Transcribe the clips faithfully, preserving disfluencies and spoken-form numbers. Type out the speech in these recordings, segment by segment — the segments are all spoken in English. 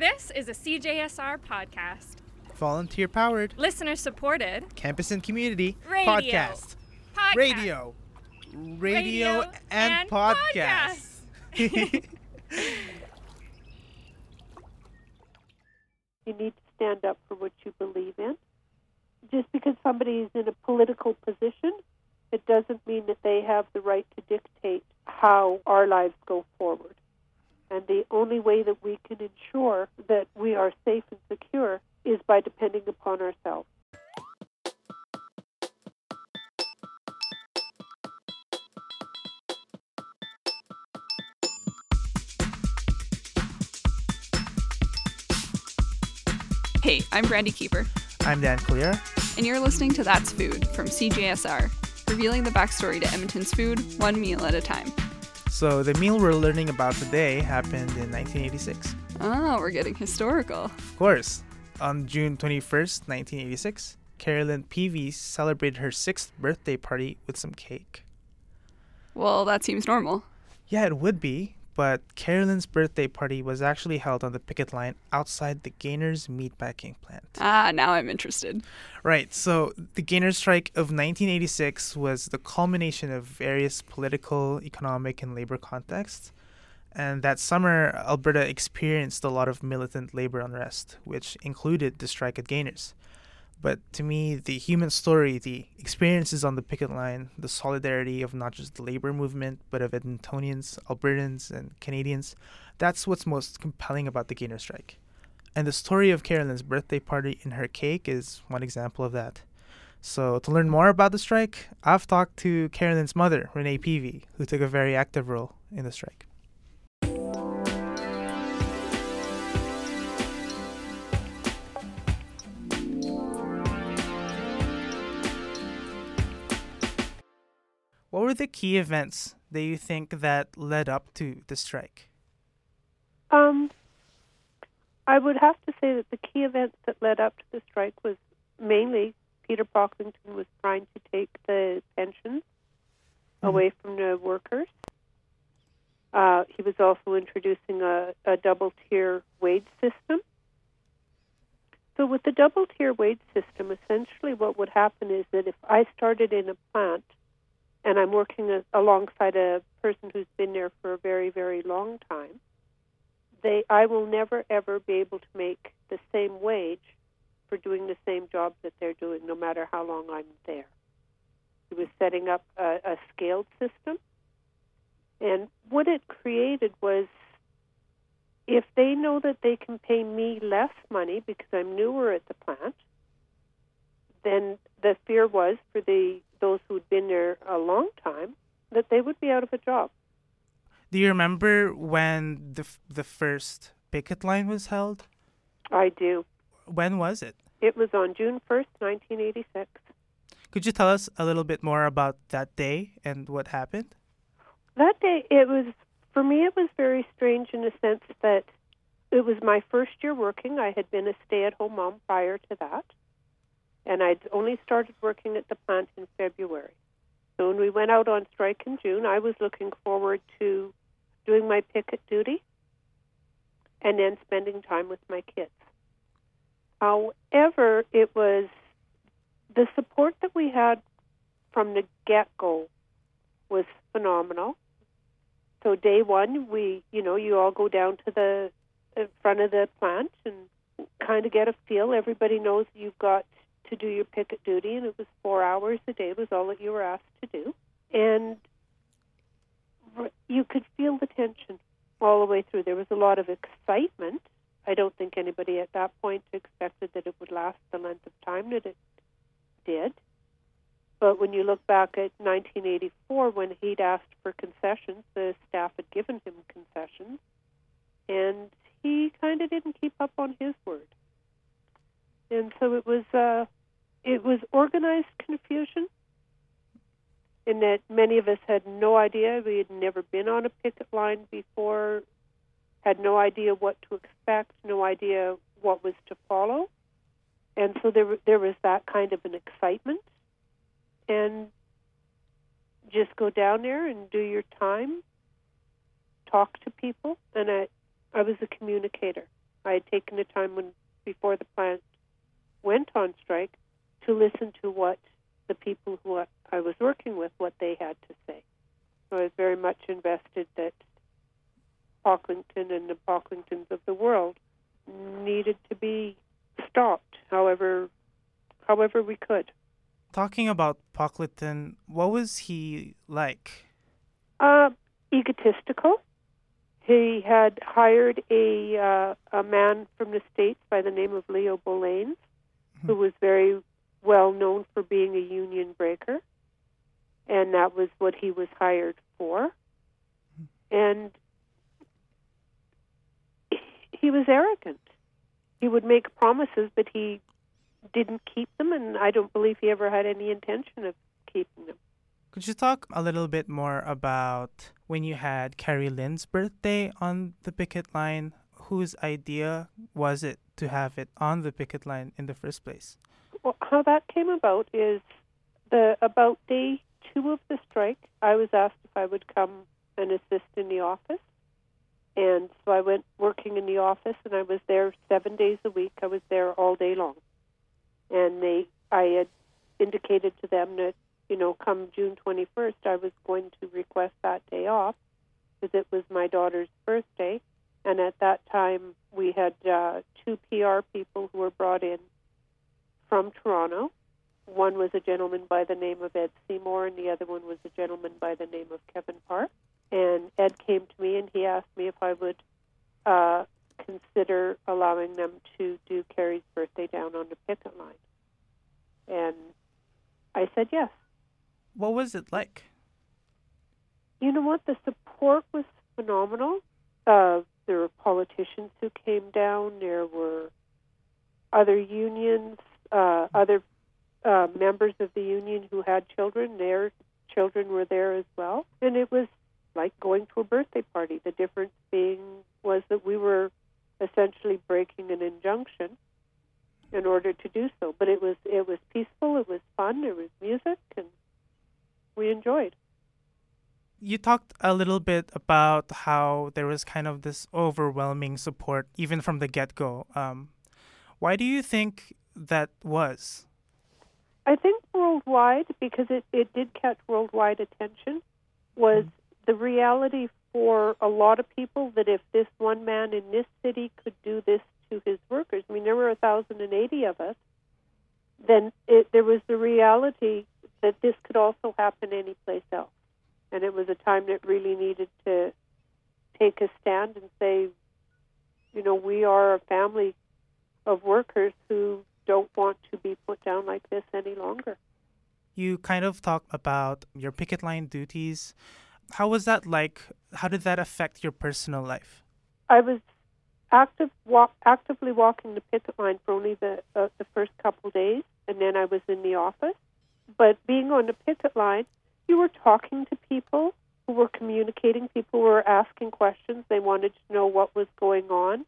This is a C J S R podcast. Volunteer powered. Listener supported. Campus and community. Radio. Podcast. Podcast. Radio. Radio. Radio and, and podcasts. podcasts. You need to stand up for what you believe in. Just because somebody is in a political position, it doesn't mean that they have the right to dictate how our lives go forward. And the only way that we can ensure that we are safe and secure is by depending upon ourselves. Hey, I'm Brandy Keeper. I'm Dan Clear. And you're listening to That's Food from C J S R, revealing the backstory to Edmonton's food, one meal at a time. So the meal we're learning about today happened in nineteen eighty-six. Oh, we're getting historical. Of course. On June twenty-first, nineteen eighty-six, Carolyn Peavy celebrated her sixth birthday party with some cake. Well, that seems normal. Yeah, it would be, but Carolyn's birthday party was actually held on the picket line outside the Gainers meatpacking plant. Ah, now I'm interested. Right, so the Gainers strike of nineteen eighty-six was the culmination of various political, economic, and labor contexts. And that summer, Alberta experienced a lot of militant labor unrest, which included the strike at Gainers. But to me, the human story, the experiences on the picket line, the solidarity of not just the labor movement, but of Edmontonians, Albertans, and Canadians, that's what's most compelling about the Gainers strike. And the story of Carolyn's birthday party and her cake is one example of that. So to learn more about the strike, I've talked to Carolyn's mother, Renee Peavy, who took a very active role in the strike. What were the key events that you think that led up to the strike? Um, I would have to say that the key events that led up to the strike was mainly Peter Pocklington was trying to take the pensions mm-hmm. away from the workers. Uh, he was also introducing a, a double-tier wage system. So with the double-tier wage system, essentially what would happen is that if I started in a plant, and I'm working as, alongside a person who's been there for a very, very long time, they, I will never, ever be able to make the same wage for doing the same job that they're doing, no matter how long I'm there. It was setting up a, a scaled system. And what it created was, if they know that they can pay me less money because I'm newer at the plant, then the fear was for the those who'd been there a long time, that they would be out of a job. Do you remember when the the first picket line was held? I do. When was it? It was on June first, nineteen eighty-six. Could you tell us a little bit more about that day and what happened? That day, it was, for me, it was very strange in the sense that it was my first year working. I had been a stay-at-home mom prior to that. And I'd only started working at the plant in February. So when we went out on strike in June, I was looking forward to doing my picket duty and then spending time with my kids. However, it was the support that we had from the get-go was phenomenal. So day one, we, you know, you all go down to the in front of the plant and kind of get a feel. Everybody knows you've got to do your picket duty, and it was four hours a day was all that you were asked to do. And you could feel the tension all the way through. There was a lot of excitement. I don't think anybody at that point expected that it would last the length of time that it did. But when you look back at nineteen eighty-four, when he'd asked for concessions, the staff had given him concessions, and he kind of didn't keep up on his word. And so it was uh, it was organized confusion in that many of us had no idea. We had never been on a picket line before, had no idea what to expect, no idea what was to follow. And so there there was that kind of an excitement. And just go down there and do your time, talk to people. And I, I was a communicator. I had taken the time when before the plant went on strike to listen to what the people who I was working with, what they had to say. So I was very much invested that Pocklington and the Pocklingtons of the world needed to be stopped, however, however we could. Talking about Pocklington, what was he like? Uh, egotistical. He had hired a uh, a man from the States by the name of Leo Bolanes, mm-hmm. who was very well known for being a union breaker, and that was what he was hired for. Mm-hmm. And he was arrogant. He would make promises, but he didn't keep them, and I don't believe he ever had any intention of keeping them. Could you talk a little bit more about when you had Carrie Lynn's birthday on the picket line? Whose idea was it to have it on the picket line in the first place? Well, how that came about is the about day two of the strike, I was asked if I would come and assist in the office. And so I went working in the office, and I was there seven days a week. I was there all day long. And they, I had indicated to them that, you know, come June twenty-first, I was going to request that day off because it was my daughter's birthday. And at that time, we had uh, two P R people who were brought in from Toronto. One was a gentleman by the name of Ed Seymour, and the other one was a gentleman by the name of Kevin Park. And Ed came to me, and he asked me if I would uh, consider allowing them to do Carrie's birthday down on the picket line. And I said yes. What was it like? You know what? The support was phenomenal. Uh, there were politicians who came down. There were other unions, uh, other uh, members of the union who had children. Their children were there as well. And it was like going to a birthday party. The difference being was that we were essentially breaking an injunction in order to do so. But it was it was peaceful, it was fun, there was music, and we enjoyed. You talked a little bit about how there was kind of this overwhelming support, even from the get-go. Um, why do you think that was? I think worldwide, because it, it did catch worldwide attention, was the reality for a lot of people that if this one man in this city could do this to his workers, I mean, there were one thousand eighty of us, then it, there was the reality that this could also happen anyplace else. And it was a time that really needed to take a stand and say, you know, we are a family of workers who don't want to be put down like this any longer. You kind of talked about your picket line duties. How was that like? How did that affect your personal life? I was active, walk, actively walking the picket line for only the uh, the first couple days, and then I was in the office. But being on the picket line, you were talking to people who were communicating. People were asking questions. They wanted to know what was going on,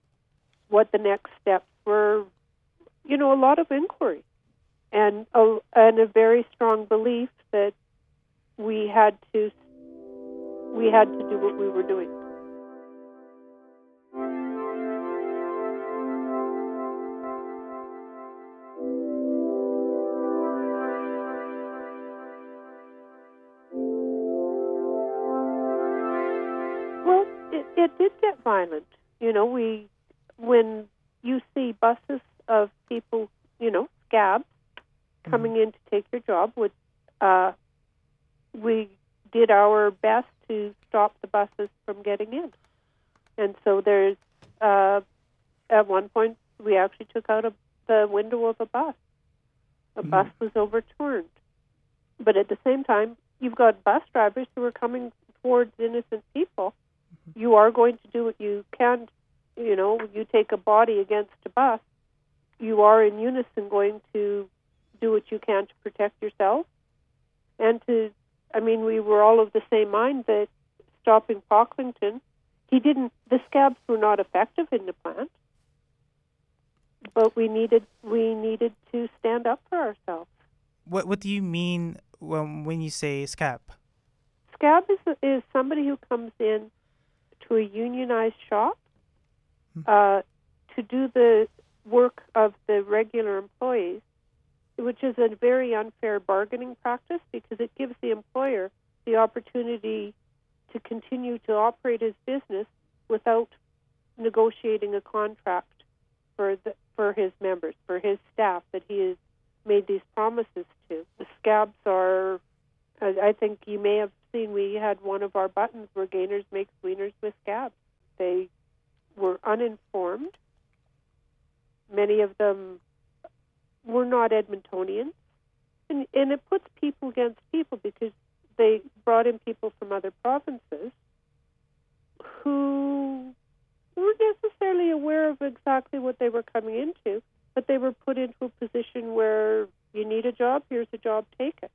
what the next steps were. You know, a lot of inquiry, and a, and a very strong belief that we had to we had to do what we were doing. Well, it, it did get violent. You know, we when you see buses of people, you know, scabs, coming in to take your job, which, uh, we did our best to stop the buses from getting in. And so there's, uh, at one point, we actually took out a, the window of a bus. A mm-hmm. bus was overturned. But at the same time, you've got bus drivers who are coming towards innocent people. Mm-hmm. You are going to do what you can. You know, you take a body against a bus, you are in unison going to do what you can to protect yourself and to I mean, we were all of the same mind that stopping Pocklington, he didn't, the scabs were not effective in the plant, but we needed we needed to stand up for ourselves. What What do you mean when when you say scab? Scab is is somebody who comes in to a unionized shop uh, to do the work of the regular employees, which is a very unfair bargaining practice because it gives the employer the opportunity to continue to operate his business without negotiating a contract for the, for his members, for his staff that he has made these promises to. The scabs are, I think you may have seen, we had one of our buttons where gainers make wieners with scabs. They were uninformed. Many of them were not Edmontonians. And, and it puts people against people because they brought in people from other provinces who weren't necessarily aware of exactly what they were coming into, but they were put into a position where you need a job, here's a job, take it.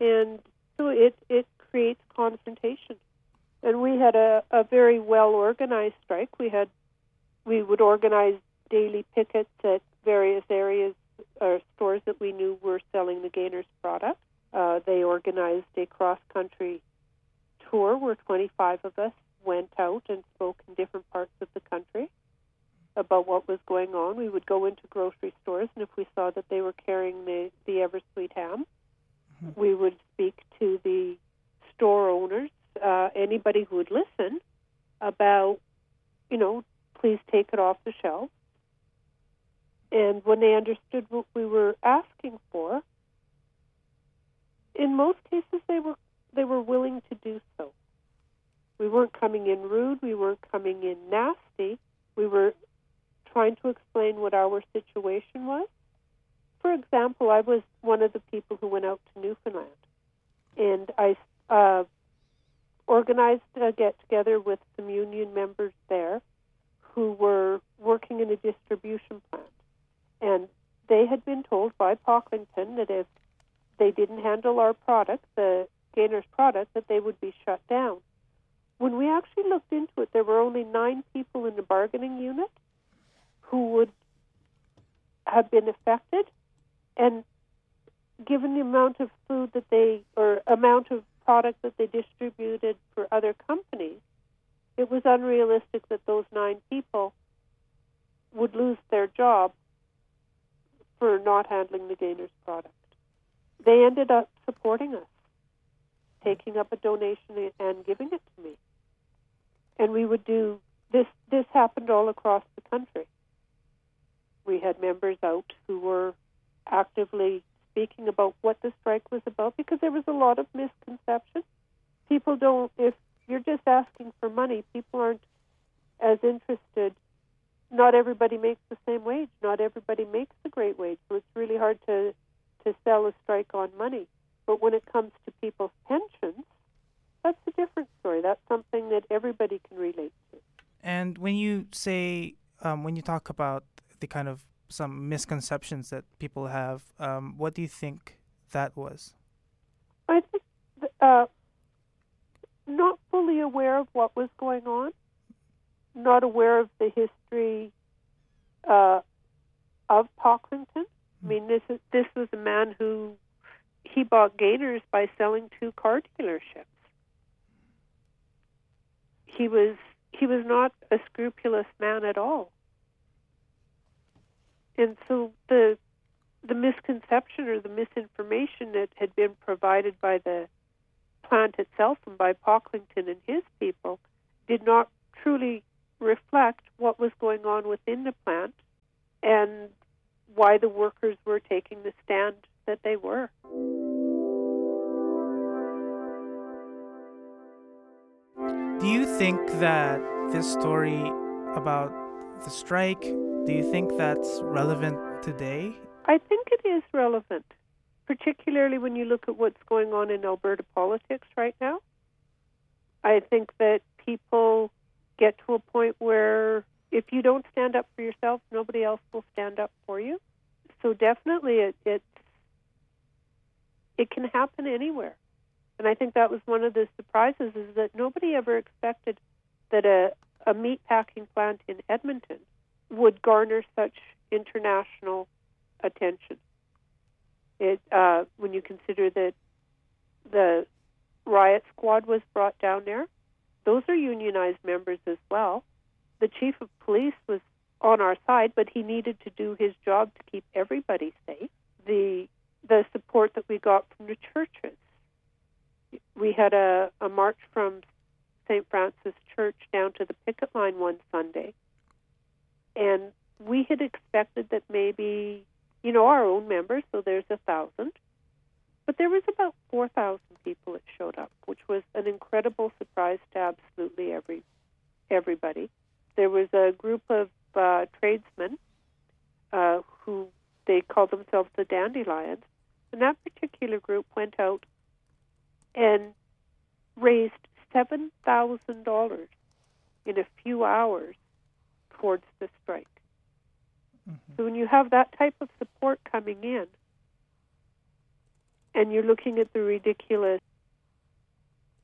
And so it, it creates confrontation. And we had a, a very well-organized strike. We had we would organize daily pickets at various areas or stores that we knew were selling the Gainers product. Uh, they organized a cross-country tour where twenty-five of us went out and spoke in different parts of the country about what was going on. We would go into grocery stores, and if we saw that they were carrying the, the Ever-Sweet ham, mm-hmm. we would speak to the store owners, uh, anybody who would listen, about, you know, please take it off the shelf. And when they understood what we were asking for, in most cases they were they were willing to do so. We weren't coming in rude. We weren't coming in nasty. We were trying to explain what our situation was. For example, I was one of the people who went out to Newfoundland, and I uh, organized a get-together with some union members there who were working in a distribution plant. And they had been told by Pocklington that if they didn't handle our product, the Gainers product, that they would be shut down. When we actually looked into it, there were only nine people in the bargaining unit who would have been affected, and given the amount of food that they, or amount of product that they distributed for other companies, it was unrealistic that those nine people would lose their job for not handling the Gainers product. They ended up supporting us, taking up a donation and giving it to me. And we would do this, this happened all across the country. We had members out who were actively speaking about what the strike was about because there was a lot of misconception. People don't, if you're just asking for money, people aren't as interested. Not everybody makes the same wage. Not everybody makes a great wage. So it's really hard to, to sell a strike on money. But when it comes to people's pensions, that's a different story. That's something that everybody can relate to. And when you say, um, when you talk about the kind of some misconceptions that people have, um, what do you think that was? I think uh, not fully aware of what was going on, not aware of the history uh, of Pocklington. Mm-hmm. I mean, this is, this was a man who... He bought Gainers by selling two car dealerships. He was he was not a scrupulous man at all. And so the the misconception or the misinformation that had been provided by the plant itself and by Pocklington and his people did not truly reflect what was going on within the plant and why the workers were taking the stand that they were. Do you think that this story about the strike, do you think that's relevant today? I think it is relevant, particularly when you look at what's going on in Alberta politics right now. I think that people get to a point where if you don't stand up for yourself, nobody else will stand up for you. So definitely it, it, it can happen anywhere. And I think that was one of the surprises is that nobody ever expected that a, a meatpacking plant in Edmonton would garner such international attention. It uh, when you consider that the riot squad was brought down there, those are unionized members as well. The chief of police was on our side, but he needed to do his job to keep everybody safe. The the support that we got from the churches. We had a, a march from Saint Francis Church down to the picket line one Sunday, and we had expected that maybe, you know, our own members, so there's a thousand, but there was about four thousand people that showed up, which was an incredible surprise to absolutely every everybody. There was a group of uh, tradesmen uh, who they called themselves the Dandelions, and that particular group went out and raised seven thousand dollars in a few hours towards the strike. Mm-hmm. So when you have that type of support coming in, and you're looking at the ridiculous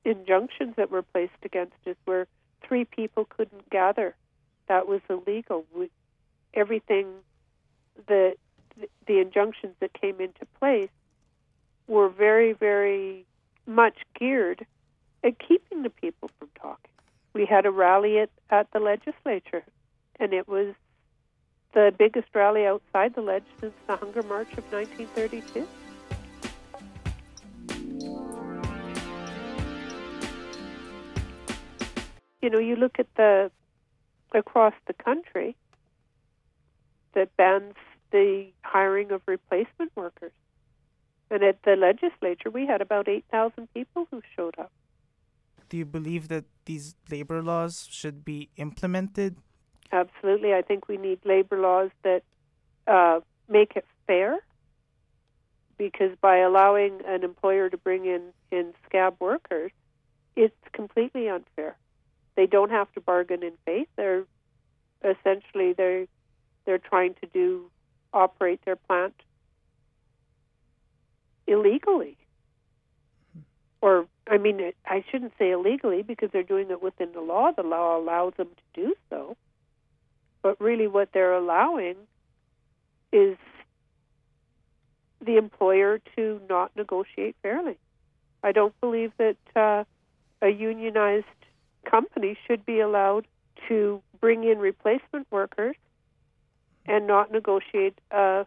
injunctions that were placed against us, where three people couldn't gather. That was illegal. We, everything, the the injunctions that came into place were very, very much geared at keeping the people from talking. We had a rally at, at the legislature, and it was the biggest rally outside the ledge since the Hunger March of nineteen thirty-two. You know, you look at the across the country that bans the hiring of replacement workers. And at the legislature, we had about eight thousand people who showed up. Do you believe that these labor laws should be implemented? Absolutely. I think we need labor laws that uh, make it fair, because by allowing an employer to bring in, in scab workers, it's completely unfair. They don't have to bargain in faith. They're essentially they're they're trying to do operate their plant illegally, or I mean, I shouldn't say illegally because they're doing it within the law. The law allows them to do so, but really, what they're allowing is the employer to not negotiate fairly. I don't believe that uh, a unionized companies should be allowed to bring in replacement workers and not negotiate a,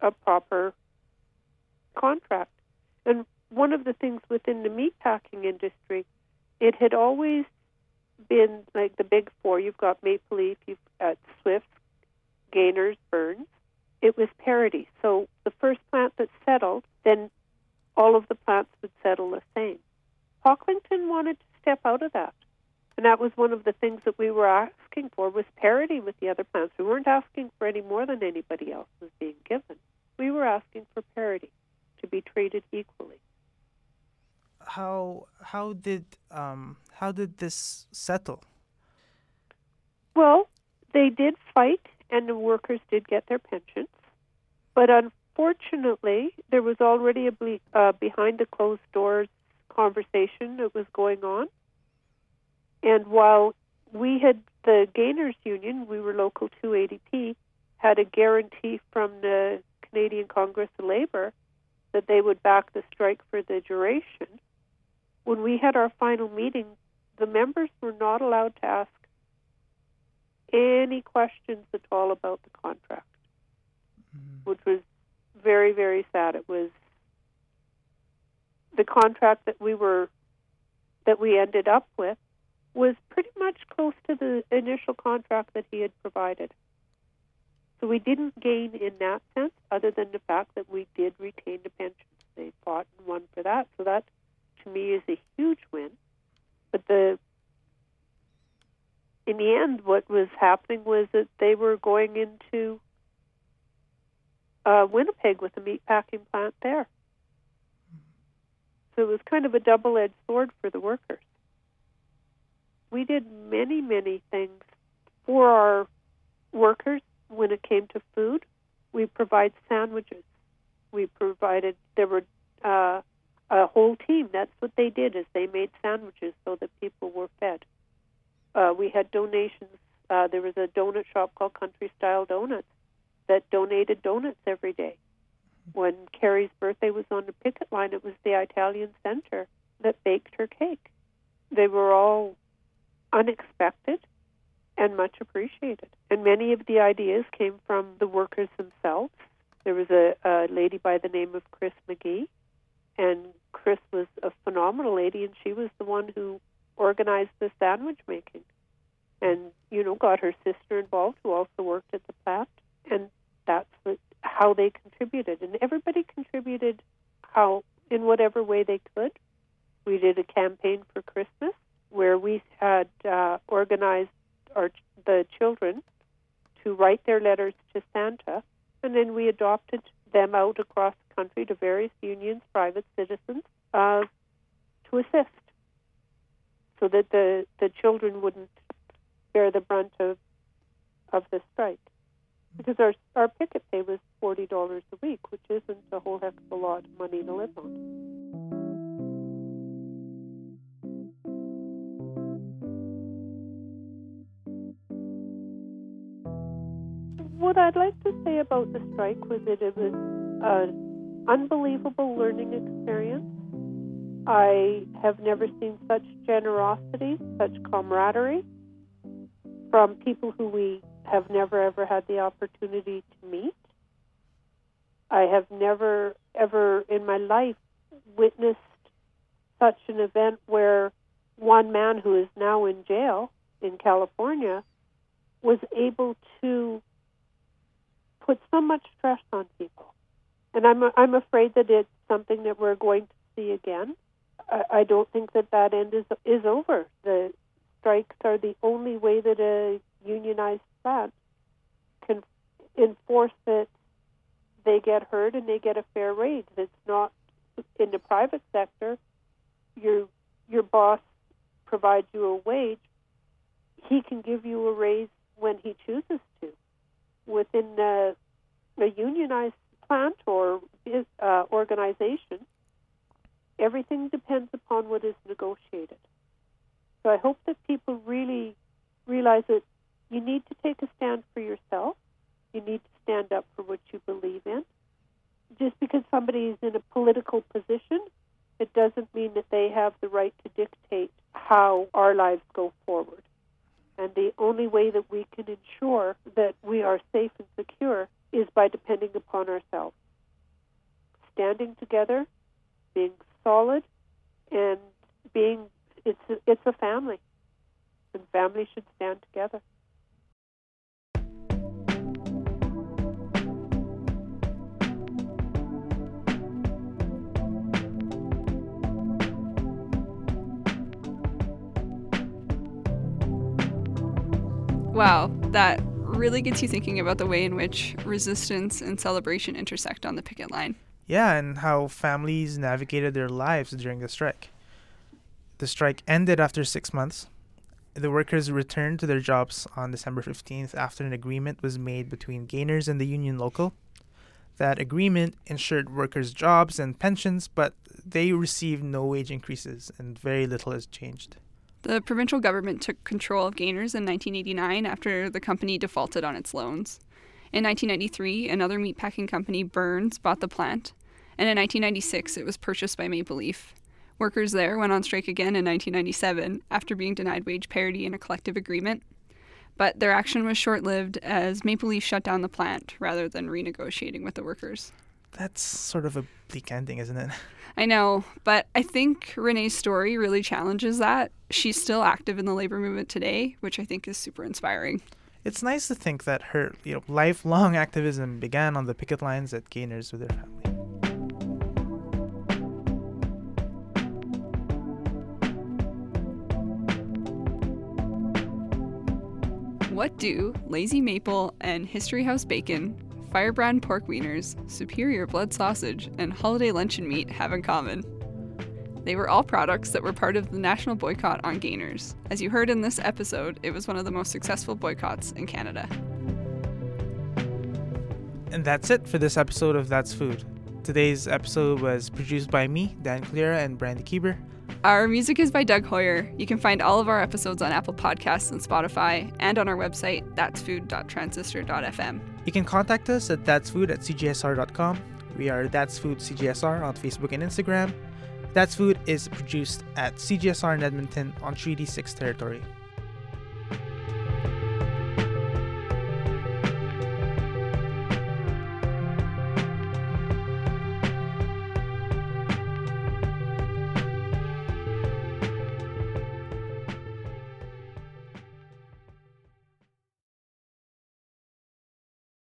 a proper contract. And one of the things within the meatpacking industry, it had always been like the big four. You've got Maple Leaf, you've got Swift, Gainers, Burns. It was parity. So the first plant that settled, then all of the plants would settle the same. Pocklington wanted to step out of that. And that was one of the things that we were asking for, was parity with the other plants. We weren't asking for any more than anybody else was being given. We were asking for parity, to be treated equally. How how did um, how did this settle? Well, they did fight, and the workers did get their pensions. But unfortunately, there was already a ble- uh, behind-the-closed-doors conversation that was going on. And while we had the Gainers Union, we were Local two eighty P, had a guarantee from the Canadian Congress of Labour that they would back the strike for the duration, when we had our final meeting, the members were not allowed to ask any questions at all about the contract, mm-hmm. which was very, very sad. It was the contract that we were, that we ended up with, was pretty much close to the initial contract that he had provided. So we didn't gain in that sense, other than the fact that we did retain the pensions. They fought and won for that. So that, to me, is a huge win. But the in the end, what was happening was that they were going into uh, Winnipeg with a meatpacking plant there. So it was kind of a double-edged sword for the workers. We did many, many things for our workers when it came to food. We provide sandwiches. We provided, there were uh, a whole team. That's what they did, is they made sandwiches so that people were fed. Uh, we had donations. Uh, there was a donut shop called Country Style Donuts that donated donuts every day. When Carrie's birthday was on the picket line, it was the Italian Center that baked her cake. They were all unexpected, and much appreciated. And many of the ideas came from the workers themselves. There was a, a lady by the name of Chris McGee, and Chris was a phenomenal lady, and she was the one who organized the sandwich making and, you know, got her sister involved, who also worked at the plant, and that's the, how they contributed. And everybody contributed how, in whatever way they could. We did a campaign for Christmas where we had uh, organized our, the children to write their letters to Santa, and then we adopted them out across the country to various unions, private citizens, uh, to assist so that the, the children wouldn't bear the brunt of of the strike. Because our, our picket pay was forty dollars a week, which isn't a whole heck of a lot of money to live on. What I'd like to say about the strike was that it was an unbelievable learning experience. I have never seen such generosity, such camaraderie from people who we have never, ever had the opportunity to meet. I have never, ever in my life witnessed such an event where one man who is now in jail in California was able to put so much stress on people. And I'm I'm afraid that it's something that we're going to see again. I, I don't think that that end is is over. The strikes are the only way that a unionized plant can enforce that they get heard and they get a fair wage. It's not in the private sector. Your your boss provides you a wage. He can give you a raise when he chooses to. Within a, a unionized plant or uh, organization, everything depends upon what is negotiated. So I hope that people really realize that you need to take a stand for yourself. You need to stand up for what you believe in. Just because somebody is in a political position, it doesn't mean that they have the right to dictate how our lives go forward. And the only way that we can ensure that we are safe and secure is by depending upon ourselves. Standing together, being solid, and being, it's a, it's a family. And families should stand together. Wow, that really gets you thinking about the way in which resistance and celebration intersect on the picket line. Yeah, and how families navigated their lives during the strike. The strike ended after six months. The workers returned to their jobs on December fifteenth after an agreement was made between Gainers and the union local. That agreement ensured workers' jobs and pensions, but they received no wage increases and very little has changed. The provincial government took control of Gainers in nineteen eighty-nine after the company defaulted on its loans. In nineteen ninety-three, another meatpacking company, Burns, bought the plant, and in nineteen ninety-six it was purchased by Maple Leaf. Workers there went on strike again in nineteen ninety-seven after being denied wage parity in a collective agreement, but their action was short-lived as Maple Leaf shut down the plant rather than renegotiating with the workers. That's sort of a bleak ending, isn't it? I know, but I think Renee's story really challenges that. She's still active in the labor movement today, which I think is super inspiring. It's nice to think that her, you know, lifelong activism began on the picket lines at Gainers with her family. What do Lazy Maple and History House Bacon, firebrand pork wieners, superior blood sausage, and holiday luncheon meat have in common? They were all products that were part of the national boycott on Gainers. As you heard in this episode, it was one of the most successful boycotts in Canada. And that's it for this episode of That's Food. Today's episode was produced by me, Dan Cleara, and Brandy Kieber. Our music is by Doug Hoyer. You can find all of our episodes on Apple Podcasts and Spotify, and on our website, that's food dot transistor dot f m. You can contact us at that's food at c g s r dot com. We are That's Food C G S R on Facebook and Instagram. That's Food is produced at C G S R in Edmonton on Treaty six territory.